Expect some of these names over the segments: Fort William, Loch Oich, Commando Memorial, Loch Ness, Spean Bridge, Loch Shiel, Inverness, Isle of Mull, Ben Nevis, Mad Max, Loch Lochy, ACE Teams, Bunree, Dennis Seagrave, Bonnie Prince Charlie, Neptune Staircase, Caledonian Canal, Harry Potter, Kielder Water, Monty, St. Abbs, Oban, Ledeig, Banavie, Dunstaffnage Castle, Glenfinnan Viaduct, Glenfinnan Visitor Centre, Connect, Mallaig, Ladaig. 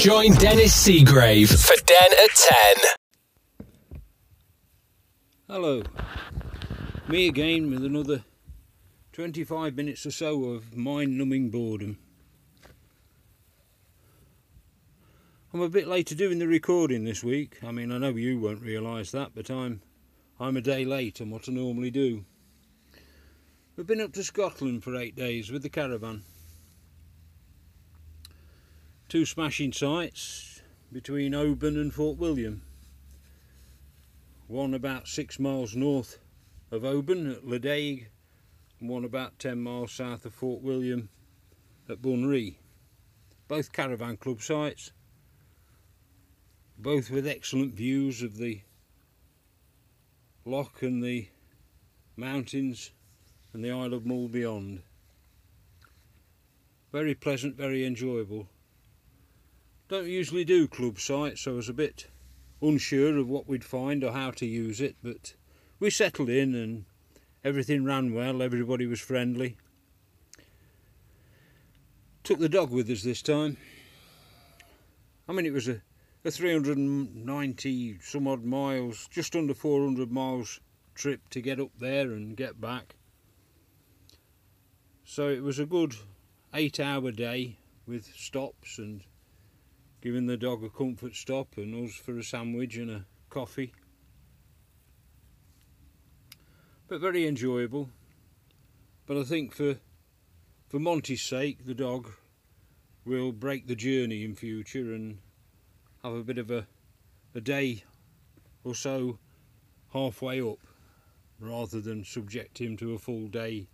Join Dennis Seagrave for Den at Ten. Hello, me again with another 25 minutes or so of mind-numbing boredom. I'm a bit late to doing the recording this week. I mean, I know you won't realise that, but I'm a day late on what I normally do. We've been up to Scotland for 8 days with the caravan. 2 smashing sights between Oban and Fort William. One about 6 miles north of Oban at Ledeig, and one about 10 miles south of Fort William at Bunree. Both caravan club sites, both with excellent views of the Loch and the mountains and the Isle of Mull beyond. Very pleasant, very enjoyable. Don't usually do club sites, so I was a bit unsure of what we'd find or how to use it, but we settled in and everything ran well, everybody was friendly. Took the dog with us this time. I mean, it was a 390 some odd miles, just under 400 miles trip to get up there and get back. So it was a good 8-hour day with stops and giving the dog a comfort stop and us for a sandwich and a coffee. But very enjoyable. But I think for Monty's sake, the dog will break the journey in future and have a bit of a day or so halfway up, rather than subject him to a full day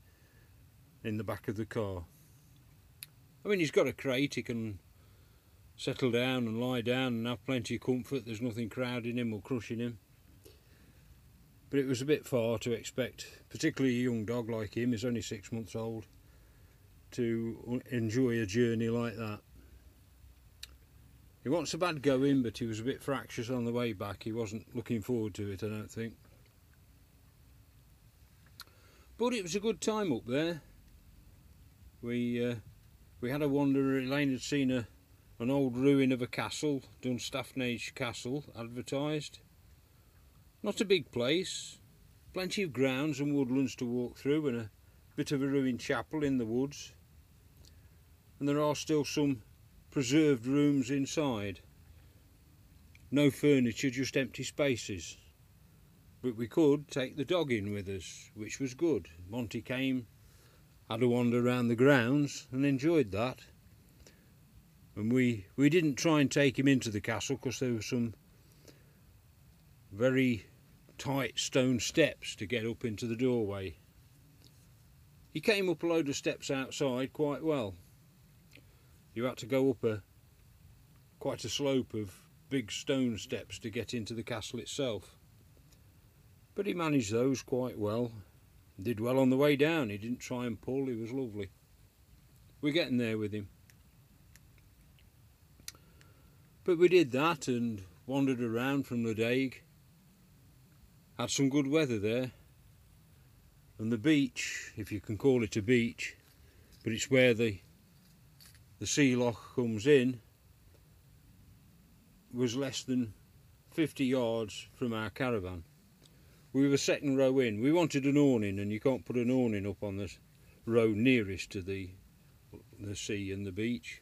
in the back of the car. I mean, he's got a crate, he can settle down and lie down and have plenty of comfort. There's nothing crowding him or crushing him, but it was a bit far to expect, particularly a young dog like him, he's only 6 months old, to enjoy a journey like that. He wasn't so bad going, but he was a bit fractious on the way back. He wasn't looking forward to it, I don't think. But it was a good time up there. We had a wanderer. Elaine had seen an old ruin of a castle, Dunstaffnage Castle, advertised. Not a big place, plenty of grounds and woodlands to walk through, and a bit of a ruined chapel in the woods. And there are still some preserved rooms inside. No furniture, just empty spaces. But we could take the dog in with us, which was good. Monty came, had a wander around the grounds and enjoyed that. And we didn't try and take him into the castle because there were some very tight stone steps to get up into the doorway. He came up a load of steps outside quite well. You had to go up quite a slope of big stone steps to get into the castle itself. But he managed those quite well. Did well on the way down. He didn't try and pull. He was lovely. We're getting there with him. But we did that and wandered around from Ladaig. Had some good weather there. And the beach, if you can call it a beach, but it's where the sea loch comes in, was less than 50 yards from our caravan. We were second row in. We wanted an awning, and you can't put an awning up on the row nearest to the sea and the beach.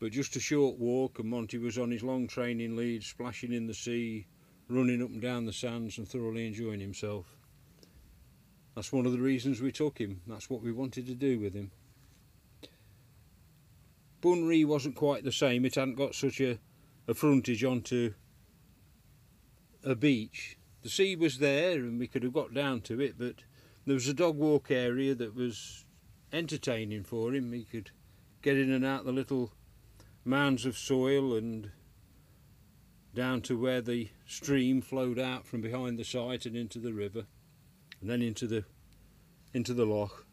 But just a short walk, and Monty was on his long training lead, splashing in the sea, running up and down the sands and thoroughly enjoying himself. That's one of the reasons we took him. That's what we wanted to do with him. Bunree wasn't quite the same. It hadn't got such a frontage onto a beach. The sea was there and we could have got down to it, but there was a dog walk area that was entertaining for him. He could get in and out the little mounds of soil and down to where the stream flowed out from behind the site and into the river and then into the loch.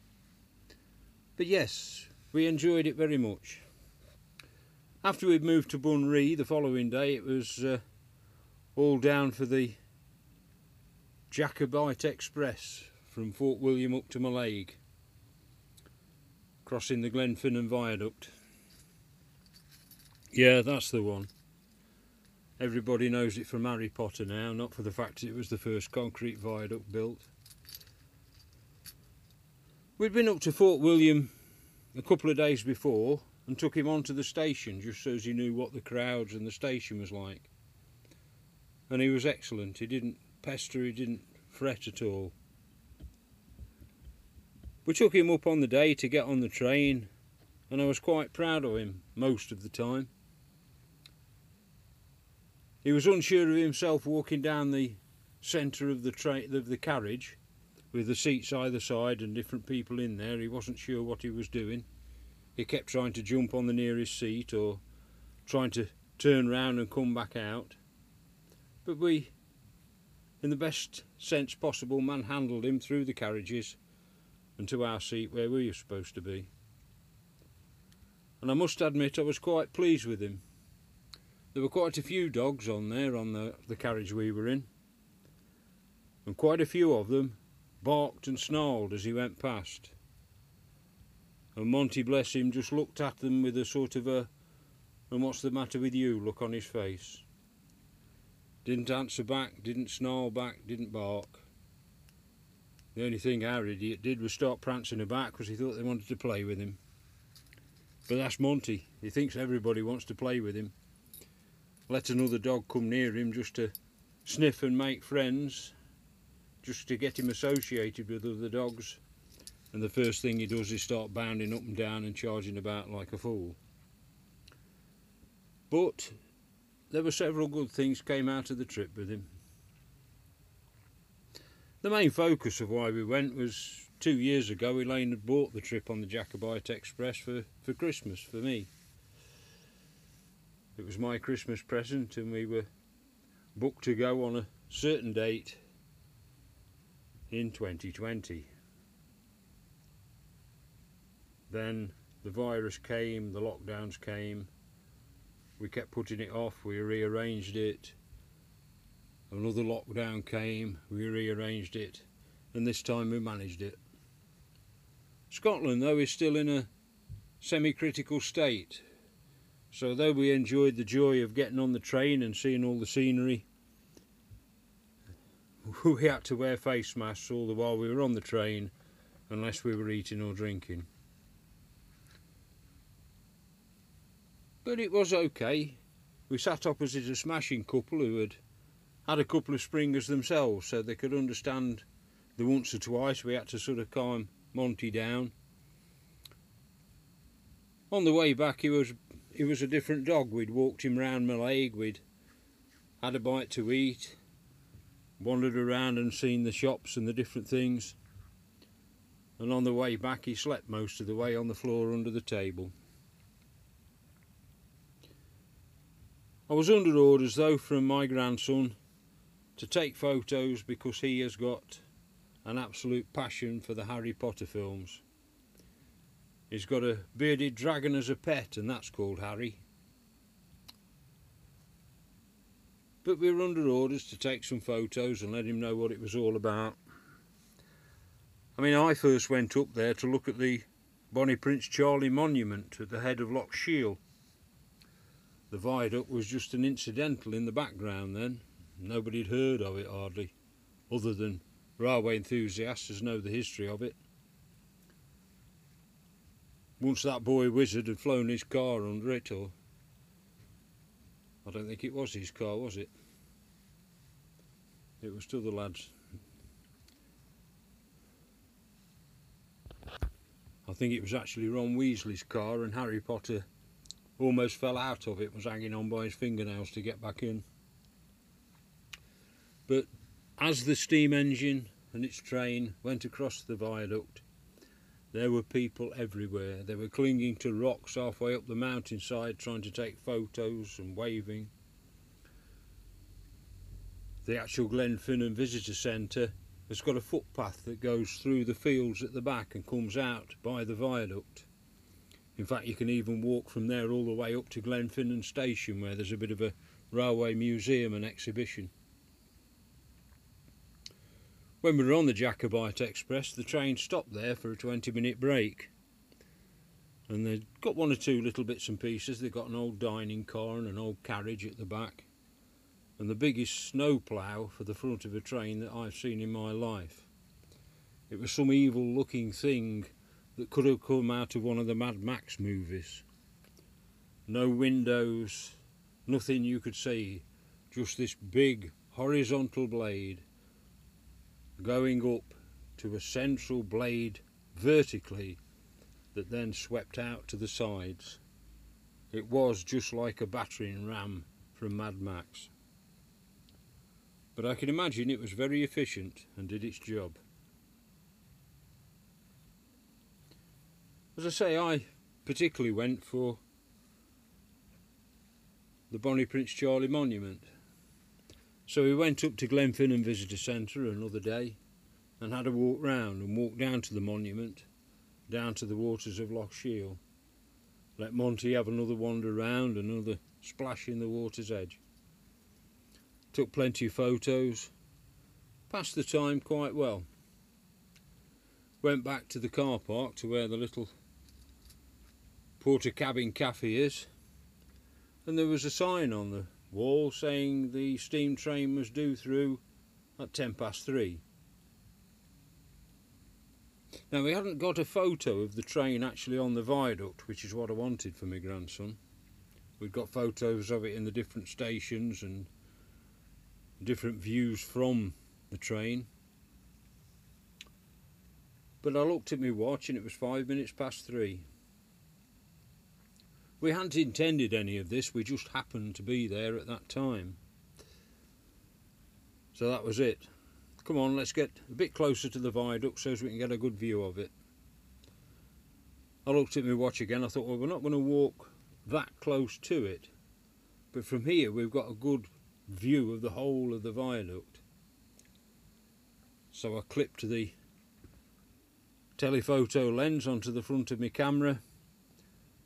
But yes, we enjoyed it very much. After we'd moved to Bunree the following day, it was all down for the Jacobite Express from Fort William up to Mallaig, crossing the Glenfinnan Viaduct. Yeah, that's the one. Everybody knows it from Harry Potter now, not for the fact it was the first concrete viaduct built. We'd been up to Fort William a couple of days before and took him on to the station just so as he knew what the crowds and the station was like. And he was excellent. He didn't pester, he didn't fret at all. We took him up on the day to get on the train, and I was quite proud of him most of the time. He was unsure of himself walking down the centre of the carriage with the seats either side and different people in there. He wasn't sure what he was doing. He kept trying to jump on the nearest seat or trying to turn round and come back out. But we, in the best sense possible, manhandled him through the carriages and to our seat where we were supposed to be. And I must admit I was quite pleased with him. There were quite a few dogs on there, on the carriage we were in, and quite a few of them barked and snarled as he went past. And Monty, bless him, just looked at them with a sort of a "and what's the matter with you" look on his face. Didn't answer back, didn't snarl back, didn't bark. The only thing our idiot did was start prancing about because he thought they wanted to play with him. But that's Monty, he thinks everybody wants to play with him. Let another dog come near him just to sniff and make friends, just to get him associated with other dogs, and the first thing he does is start bounding up and down and charging about like a fool. But there were several good things came out of the trip with him. The main focus of why we went was 2 years ago Elaine had bought the trip on the Jacobite Express for Christmas for me. It was my Christmas present and we were booked to go on a certain date in 2020. Then the virus came, the lockdowns came, we kept putting it off, we rearranged it, another lockdown came, we rearranged it, and this time we managed it. Scotland though is still in a semi-critical state. So though we enjoyed the joy of getting on the train and seeing all the scenery, we had to wear face masks all the while we were on the train, unless we were eating or drinking. But it was okay. We sat opposite a smashing couple who had had a couple of springers themselves, so they could understand the once or twice we had to sort of calm Monty down. On the way back he was a different dog. We'd walked him round Mallaig, we'd had a bite to eat, wandered around and seen the shops and the different things, and on the way back he slept most of the way on the floor under the table. I was under orders though from my grandson to take photos because he has got an absolute passion for the Harry Potter films. He's got a bearded dragon as a pet, and that's called Harry. But we were under orders to take some photos and let him know what it was all about. I mean, I first went up there to look at the Bonnie Prince Charlie monument at the head of Loch Shiel. The viaduct was just an incidental in the background then. Nobody had heard of it hardly, other than railway enthusiasts as know the history of it. Once that boy wizard had flown his car under it, or I don't think it was his car, was it? It was to the lads. I think it was actually Ron Weasley's car, and Harry Potter almost fell out of it, was hanging on by his fingernails to get back in. But as the steam engine and its train went across the viaduct, there were people everywhere. They were clinging to rocks halfway up the mountainside trying to take photos and waving. The actual Glenfinnan Visitor Centre has got a footpath that goes through the fields at the back and comes out by the viaduct. In fact, you can even walk from there all the way up to Glenfinnan Station, where there's a bit of a railway museum and exhibition. When we were on the Jacobite Express, the train stopped there for a 20-minute break. and they've got one or two little bits and pieces. They've got an old dining car and an old carriage at the back, and the biggest snow plough for the front of a train that I've seen in my life. It was some evil looking thing that could have come out of one of the Mad Max movies. No windows, nothing you could see, just this big horizontal blade going up to a central blade vertically that then swept out to the sides. It was just like a battering ram from Mad Max. But I can imagine it was very efficient and did its job. As I say, I particularly went for the Bonnie Prince Charlie Monument. So we went up to Glenfinnan Visitor Centre another day and had a walk round and walked down to the monument, down to the waters of Loch Shiel. Let Monty have another wander round, another splash in the water's edge. Took plenty of photos, passed the time quite well. Went back to the car park to where the little porter cabin cafe is, and there was a sign on the wall saying the steam train was due through at 3:10. Now, we hadn't got a photo of the train actually on the viaduct, which is what I wanted for my grandson. We'd got photos of it in the different stations and different views from the train. But I looked at my watch and it was 3:05. We hadn't intended any of this, we just happened to be there at that time. So that was it. Come on, let's get a bit closer to the viaduct so as we can get a good view of it. I looked at my watch again, I thought, well, we're not going to walk that close to it, but from here we've got a good view of the whole of the viaduct. So I clipped the telephoto lens onto the front of my camera,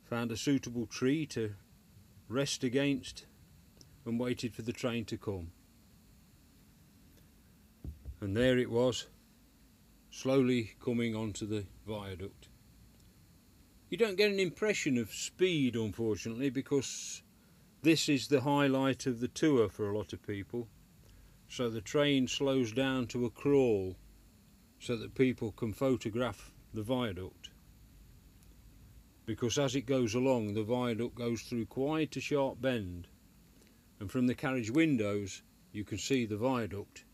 found a suitable tree to rest against and waited for the train to come. And there it was, slowly coming onto the viaduct. You don't get an impression of speed, unfortunately, because this is the highlight of the tour for a lot of people. So the train slows down to a crawl so that people can photograph the viaduct. Because as it goes along, the viaduct goes through quite a sharp bend, and from the carriage windows you can see the viaduct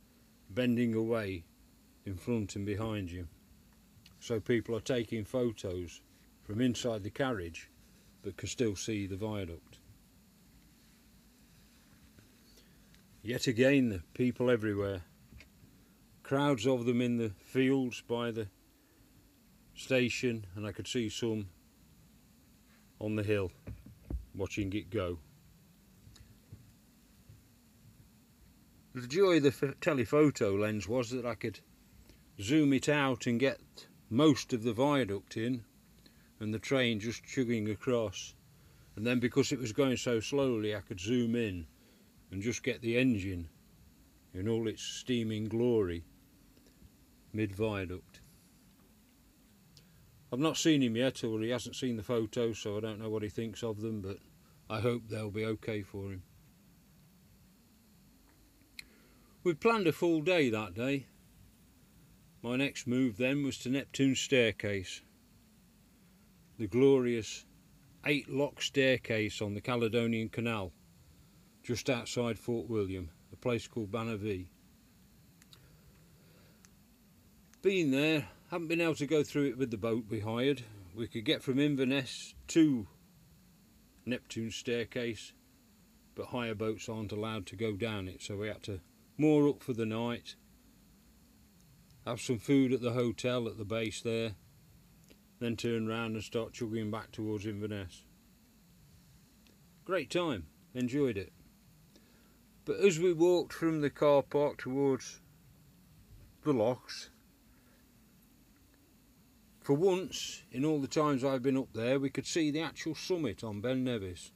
bending away in front and behind you. So people are taking photos from inside the carriage but can still see the viaduct. Yet again, the people everywhere, crowds of them in the fields by the station, and I could see some on the hill watching it go. The joy of the telephoto lens was that I could zoom it out and get most of the viaduct in and the train just chugging across, and then because it was going so slowly I could zoom in and just get the engine in all its steaming glory mid-viaduct. I've not seen him yet, or he hasn't seen the photos, so I don't know what he thinks of them, but I hope they'll be okay for him. We planned a full day that day. My next move then was to Neptune Staircase, the glorious 8-lock staircase on the Caledonian Canal, just outside Fort William, a place called Banavie. Been there, haven't been able to go through it with the boat we hired. We could get from Inverness to Neptune Staircase, but hire boats aren't allowed to go down it, so we had to moor up for the night, have some food at the hotel at the base there, then turn round and start chugging back towards Inverness. Great time, enjoyed it. But as we walked from the car park towards the locks, for once in all the times I've been up there, we could see the actual summit on Ben Nevis.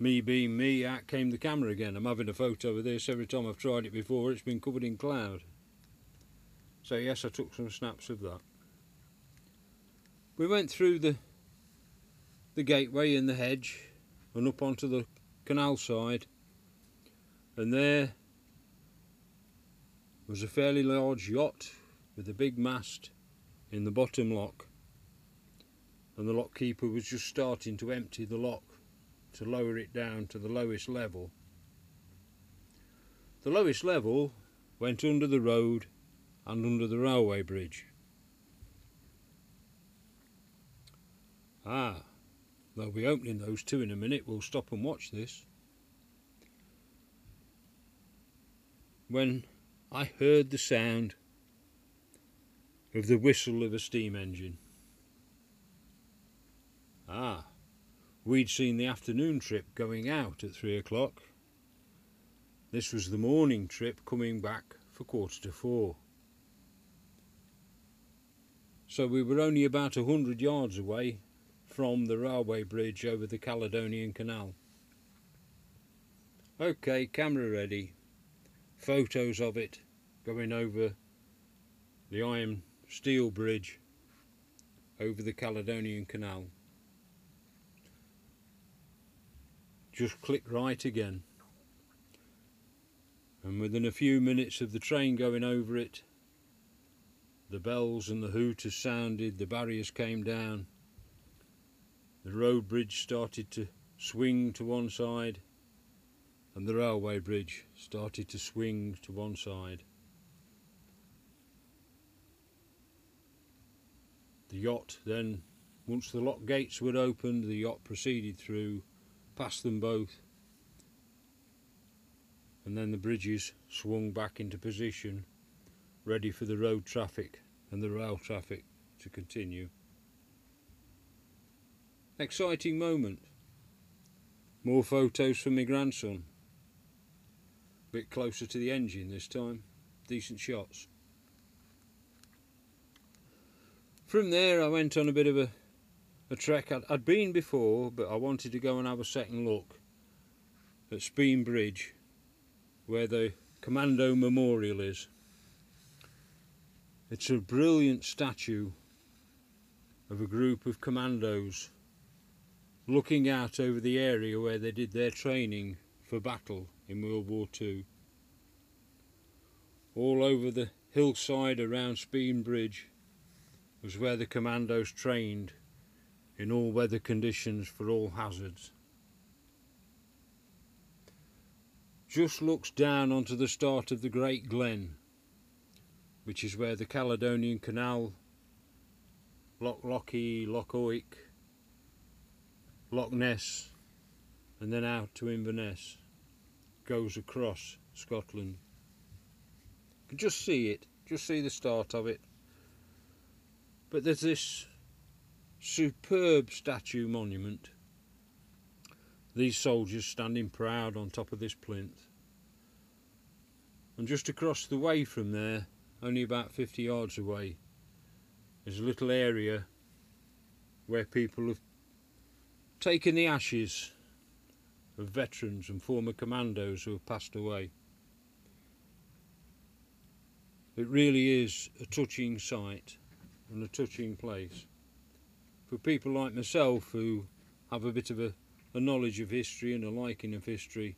Me being me, out came the camera again. I'm having a photo of this. Every time I've tried it before, it's been covered in cloud. So yes, I took some snaps of that. We went through the gateway in the hedge and up onto the canal side, and there was a fairly large yacht with a big mast in the bottom lock, and the lock keeper was just starting to empty the lock to lower it down to the lowest level. The lowest level went under the road and under the railway bridge. Ah, they'll be opening those two in a minute. We'll stop and watch this. When I heard the sound of the whistle of a steam engine. Ah, we'd seen the afternoon trip going out at 3 o'clock. This was the morning trip coming back for 4:45. So we were only about 100 yards away from the railway bridge over the Caledonian Canal. Okay, camera ready. Photos of it going over the iron steel bridge over the Caledonian Canal. Just click right again. And within a few minutes of the train going over it, the bells and the hooters sounded, the barriers came down. The road bridge started to swing to one side and the railway bridge started to swing to one side. The yacht then, once the lock gates were opened, the yacht proceeded through, past them both, and then the bridges swung back into position, ready for the road traffic and the rail traffic to continue. Exciting moment. More photos from my grandson. A bit closer to the engine this time. Decent shots. From there I went on a bit of a trek. I'd been before, but I wanted to go and have a second look at Spean Bridge, where the Commando Memorial is. It's a brilliant statue of a group of commandos looking out over the area where they did their training for battle in World War II. All over the hillside around Spean Bridge was where the commandos trained in all weather conditions for all hazards. Just looks down onto the start of the Great Glen, which is where the Caledonian Canal, Loch Lochy, Loch Oich, Loch Ness, and then out to Inverness, goes across Scotland. You can just see it, just see the start of it. But there's this superb statue monument. These soldiers standing proud on top of this plinth. And just across the way from there, only about 50 yards away, is a little area where people have taken the ashes of veterans and former commandos who have passed away. It really is a touching sight and a touching place. For people like myself who have a bit of a knowledge of history and a liking of history,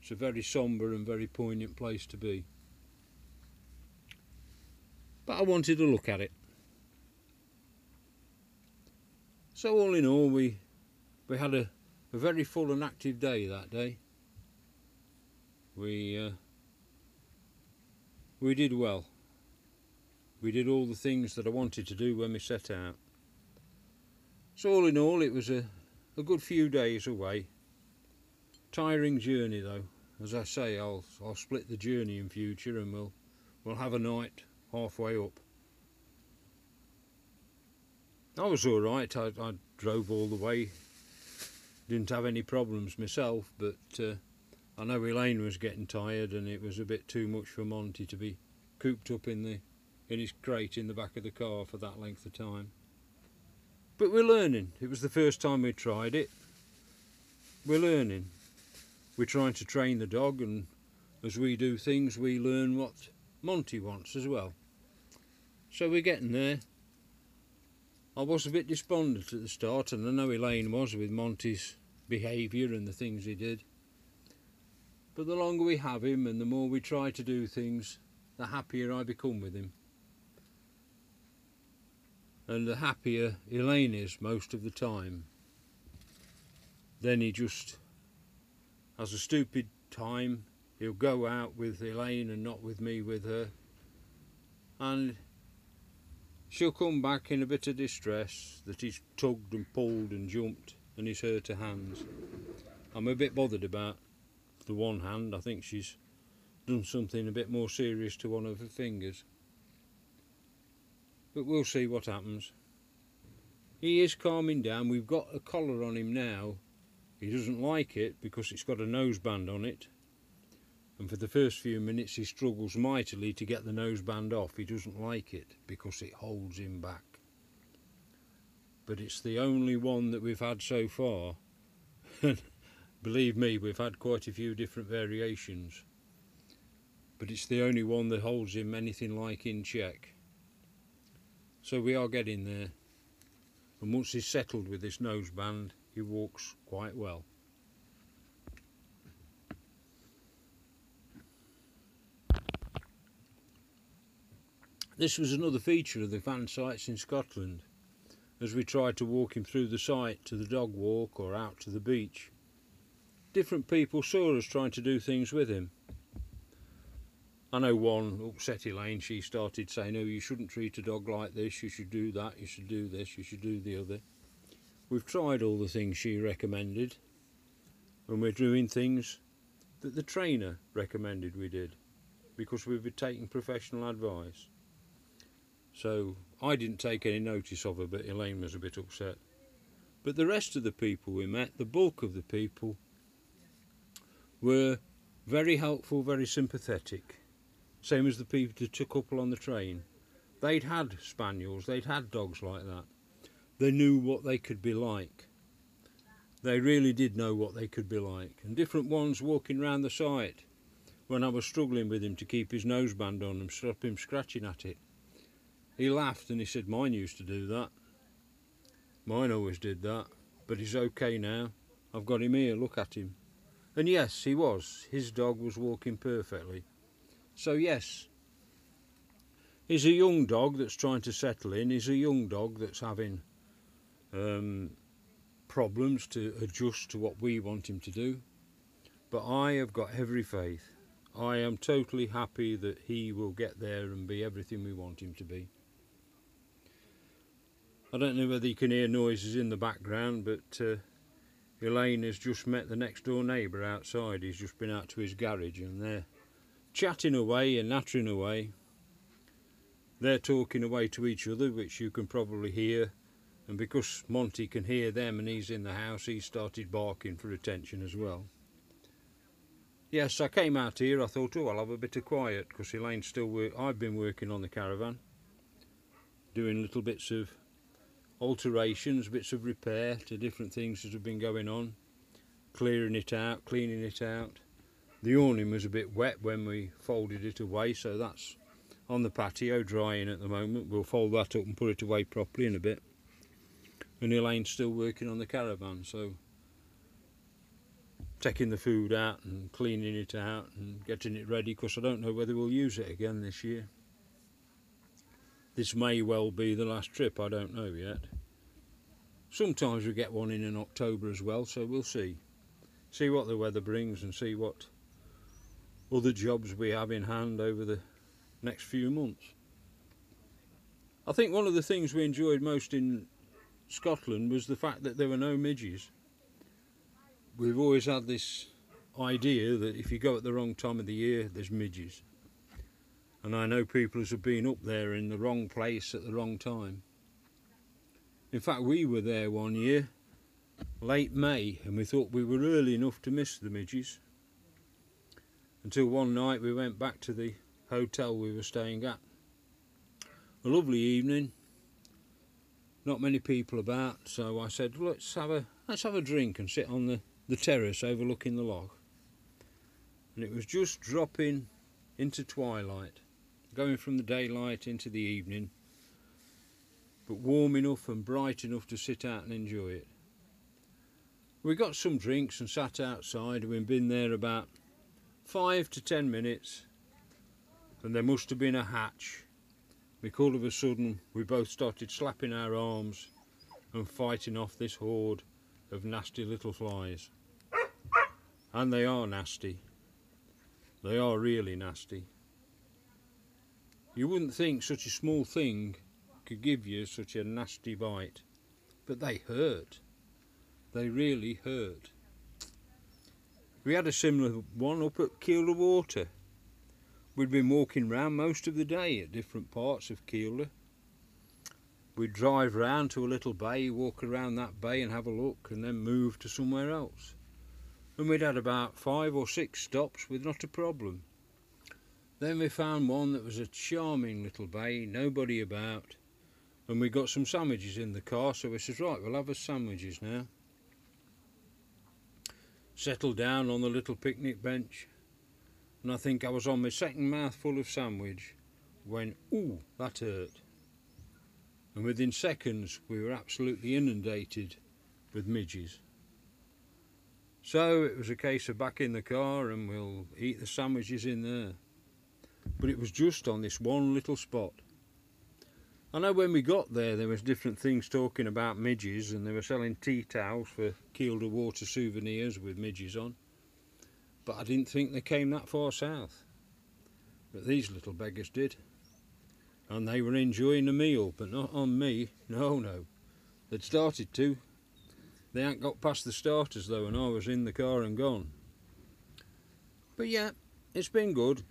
it's a very sombre and very poignant place to be. But I wanted to look at it. So all in all, we had a very full and active day that day. We did well. We did all the things that I wanted to do when we set out. So all in all, it was a good few days away. Tiring journey though. As I say, I'll split the journey in future and we'll have a night halfway up. I was all right. I drove all the way. Didn't have any problems myself, but I know Elaine was getting tired and it was a bit too much for Monty to be cooped up in his crate in the back of the car for that length of time. But we're learning. It was the first time we tried it. We're learning. We're trying to train the dog, and as we do things we learn what Monty wants as well. So we're getting there. I was a bit despondent at the start, and I know Elaine was, with Monty's behaviour and the things he did. But the longer we have him and the more we try to do things, the happier I become with him. And the happier Elaine is most of the time. Then he just has a stupid time. He'll go out with Elaine and not with me with her. And she'll come back in a bit of distress that he's tugged and pulled and jumped and he's hurt her hands. I'm a bit bothered about the one hand. I think she's done something a bit more serious to one of her fingers. But we'll see what happens. He is calming down. We've got a collar on him now. He doesn't like it because it's got a noseband on it. And for the first few minutes he struggles mightily to get the noseband off. He doesn't like it because it holds him back. But it's the only one that we've had so far. Believe me, we've had quite a few different variations. But it's the only one that holds him anything like in check. So we are getting there. And once he's settled with this noseband, he walks quite well. This was another feature of the van sites in Scotland, as we tried to walk him through the site to the dog walk or out to the beach. Different people saw us trying to do things with him. I know one upset Elaine. She started saying, oh, you shouldn't treat a dog like this, you should do that, you should do this, you should do the other. We've tried all the things she recommended, and we're doing things that the trainer recommended we did, because we've been taking professional advice. So I didn't take any notice of her, but Elaine was a bit upset. But the rest of the people we met, the bulk of the people, were very helpful, very sympathetic. Same as the people that took up on the train. They'd had spaniels, they'd had dogs like that. They knew what they could be like. They really did know what they could be like. And different ones walking round the site when I was struggling with him to keep his noseband on and stop him scratching at it. He laughed and he said, mine used to do that. Mine always did that, but he's okay now. I've got him here, look at him. And yes, he was. His dog was walking perfectly. So yes, he's a young dog that's trying to settle in. He's a young dog that's having problems to adjust to what we want him to do. But I have got every faith. I am totally happy that he will get there and be everything we want him to be. I don't know whether you can hear noises in the background, but Elaine has just met the next door neighbour outside. He's just been out to his garage and they're chatting away and nattering away. They're talking away to each other, which you can probably hear. And because Monty can hear them and he's in the house, he started barking for attention as well. Yes, I came out here. I thought, oh, I'll have a bit of quiet because Elaine's still working. I've been working on the caravan, doing little bits of alterations, bits of repair to different things that have been going on, clearing it out, cleaning it out. The awning was a bit wet when we folded it away, so that's on the patio drying at the moment. We'll fold that up and put it away properly in a bit. And Elaine's still working on the caravan, so taking the food out and cleaning it out and getting it ready, because I don't know whether we'll use it again this year. This may well be the last trip, I don't know yet. Sometimes we get one in October as well, so we'll see. See what the weather brings and see what other jobs we have in hand over the next few months. I think one of the things we enjoyed most in Scotland was the fact that there were no midges. We've always had this idea that if you go at the wrong time of the year, there's midges. And I know people who have been up there in the wrong place at the wrong time. In fact, we were there one year, late May, and we thought we were early enough to miss the midges. Until one night we went back to the hotel we were staying at. A lovely evening, not many people about, so I said, let's have a drink and sit on the terrace overlooking the loch. And it was just dropping into twilight, going from the daylight into the evening, but warm enough and bright enough to sit out and enjoy it. We got some drinks and sat outside. We'd been there about 5 to 10 minutes and there must have been a hatch, because all of a sudden we both started slapping our arms and fighting off this horde of nasty little flies. And they are nasty. They are really nasty. You wouldn't think such a small thing could give you such a nasty bite, but they hurt. They really hurt. We had a similar one up at Kielder Water. We'd been walking round most of the day at different parts of Kielder. We'd drive round to a little bay, walk around that bay and have a look, and then move to somewhere else. And we'd had about 5 or 6 stops with not a problem. Then we found one that was a charming little bay, nobody about, and we got some sandwiches in the car, so we said, right, we'll have our sandwiches now. Settled down on the little picnic bench, and I think I was on my second mouthful of sandwich when, ooh, that hurt. And within seconds we were absolutely inundated with midges. So it was a case of back in the car and we'll eat the sandwiches in there. But it was just on this one little spot. I know when we got there, there was different things talking about midges, and they were selling tea towels for Kielder Water souvenirs with midges on. But I didn't think they came that far south. But these little beggars did. And they were enjoying the meal, but not on me. No, no. They'd started to. They hadn't got past the starters though, and I was in the car and gone. But yeah, it's been good.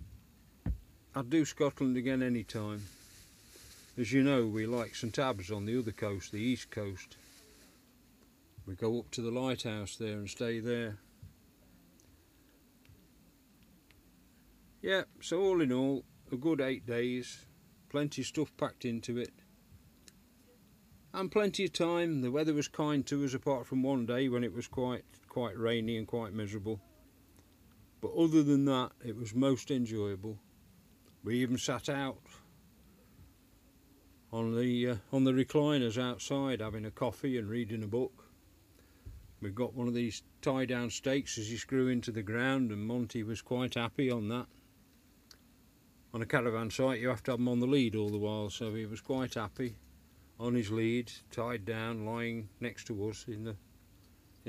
I'd do Scotland again any time. As you know, we like St. Abbs on the other coast, the east coast. We go up to the lighthouse there and stay there. Yeah, so all in all, a good 8 days. Plenty of stuff packed into it and plenty of time. The weather was kind to us apart from one day when it was quite rainy and quite miserable, but other than that it was most enjoyable. We even sat out on the recliners outside having a coffee and reading a book. We've got one of these tie down stakes as you screw into the ground, and Monty was quite happy on that. On a caravan site you have to have him on the lead all the while, so he was quite happy on his lead, tied down, lying next to us in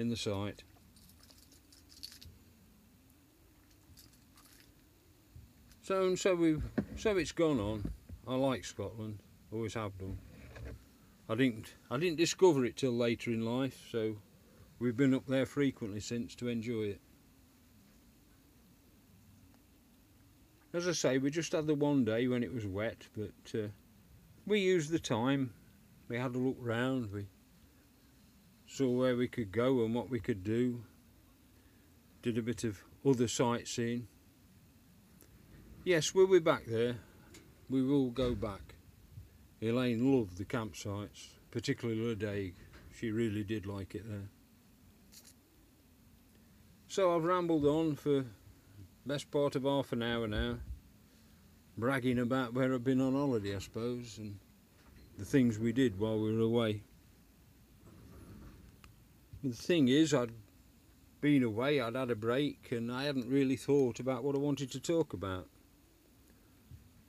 the site. So it's gone on. I like Scotland, always have done. I didn't discover it till later in life, so we've been up there frequently since to enjoy it. As I say, we just had the one day when it was wet, but we used the time. We had a look round, we saw where we could go and what we could do, did a bit of other sightseeing. Yes, we'll be back there. We will go back. Elaine loved the campsites, particularly Ladaig. She really did like it there. So I've rambled on for best part of half an hour now, bragging about where I've been on holiday, I suppose, and the things we did while we were away. And the thing is, I'd been away, I'd had a break, and I hadn't really thought about what I wanted to talk about.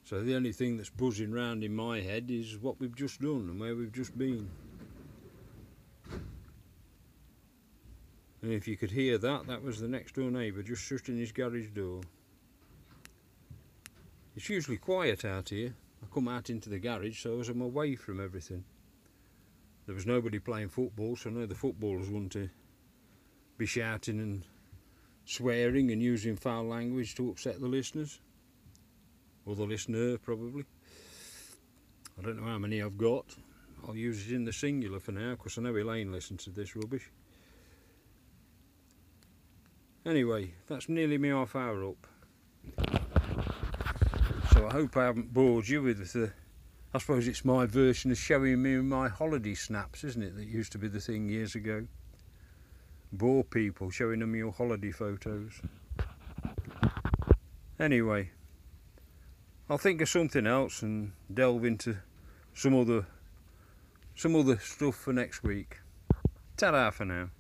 So the only thing that's buzzing round in my head is what we've just done and where we've just been. And if you could hear that, that was the next door neighbour just shutting his garage door. It's usually quiet out here. I come out into the garage, so as I'm away from everything. There was nobody playing football, so I know the footballers want to be shouting and swearing and using foul language to upset the listeners. Or the listener, probably. I don't know how many I've got. I'll use it in the singular for now, because I know Elaine listens to this rubbish. Anyway, that's nearly me half hour up. So I hope I haven't bored you with the... I suppose it's my version of showing me my holiday snaps, isn't it? That used to be the thing years ago. Bore people, showing them your holiday photos. Anyway, I'll think of something else and delve into some other some other stuff for next week. Ta-ra for now.